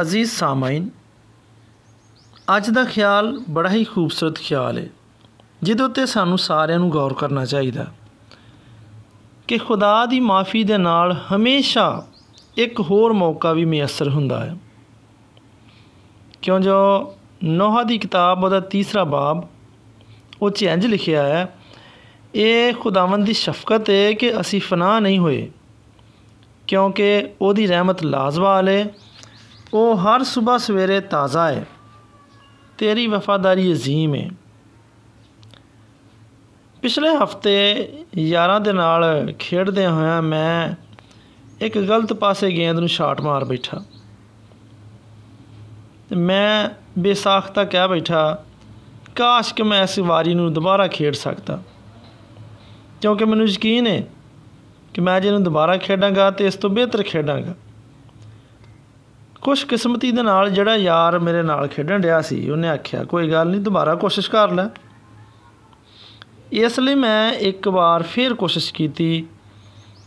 अज़ीज़ सामाइन, अज का ख्याल बड़ा ही खूबसूरत ख्याल है जिहदे उत्ते सानू सारिआं नू गौर करना चाहिए कि खुदा दी माफ़ी दे नाल हमेशा एक होर मौका भी मुयसर हुंदा है। क्यों जो नोहा दी किताब उहदा 3रा बाब वो इंज लिखिया है, ये खुदावंद दी शफकत है कि असी फना नहीं होए, क्योंकि ओहदी रहमत लाजवाल है, वो हर सुबह सवेरे ताज़ा है, तेरी वफादारी अजीम है। पिछले हफ्ते यारां दे नाल खेडदे होया मैं एक गलत पासे गेंद नूं शाट मार बैठा। मैं बेसाख्ता कह बैठा काश कि मैं इस वारी नूं दोबारा खेड सकता, क्योंकि मैनूं यकीन है कि मैं जे नूं दोबारा खेडांगा तो इस तो बेहतर खेडांगा। खुशकिस्मती दे नाल जिहड़ा यार मेरे नाल खेडन रहा सी उन्हें आख्या कोई गल नहीं दोबारा कोशिश कर लै। इसलिए मैं एक बार फिर कोशिश की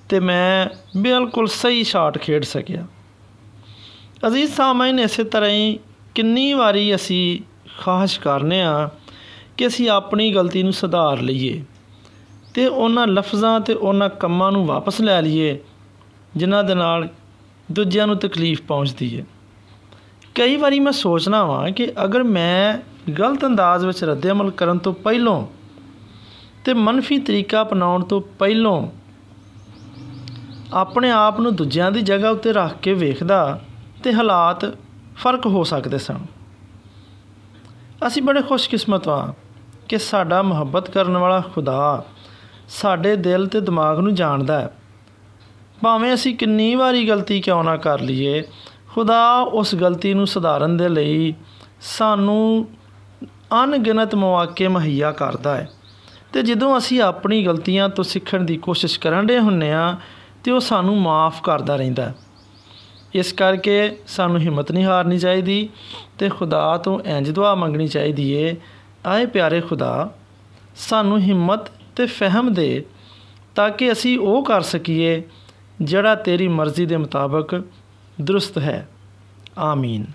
ते मैं बिल्कुल सही शाट खेड सकिया। अजीज़ सामाइन, इस तरह ही कितनी वारी असी ख्वाहिश करने कि असी अपनी गलती नूं सुधार लईए ते उन्हां लफजां ते उन्हां कम्मां नूं वापस लै लईए जिन्हां दे नाल दूजियां नूं तकलीफ पहुँचती है। कई बारी मैं सोचना वा कि अगर मैं गलत अंदाज विच रद्दअमल करन तो पहलों ते मनफी तरीका अपनाउण तो पहलों अपने आप नूं दूजियां दी जगह उत्ते रख के वेखदा ते हालात फर्क हो सकदे सन। असीं बड़े खुशकिस्मत वां कि साडा मुहब्बत करन वाला खुदा साडे दिल ते दिमाग नूं जाणदा है। भावें असी कितनी वारी गलती क्यों ना कर लीए, खुदा उस गलती नूं सुधारन दे लई सानू अनगिनत मौके मुहैया करता है ते जदों असी अपनी गलतियां तो सीखण दी कोशिश करन दे हुन्ने आ ते वो सानू माफ़ करता रहिंदा है। इस करके सानू हिम्मत नहीं हारनी चाहिदी ते खुदा तो इंज दुआ मंगनी चाहिदी है, आए प्यारे खुदा सानू हिम्मत ते फहम दे ताकि असी वो कर सकीए जड़ा तेरी मर्ज़ी के मुताबिक दुरुस्त है। आमीन।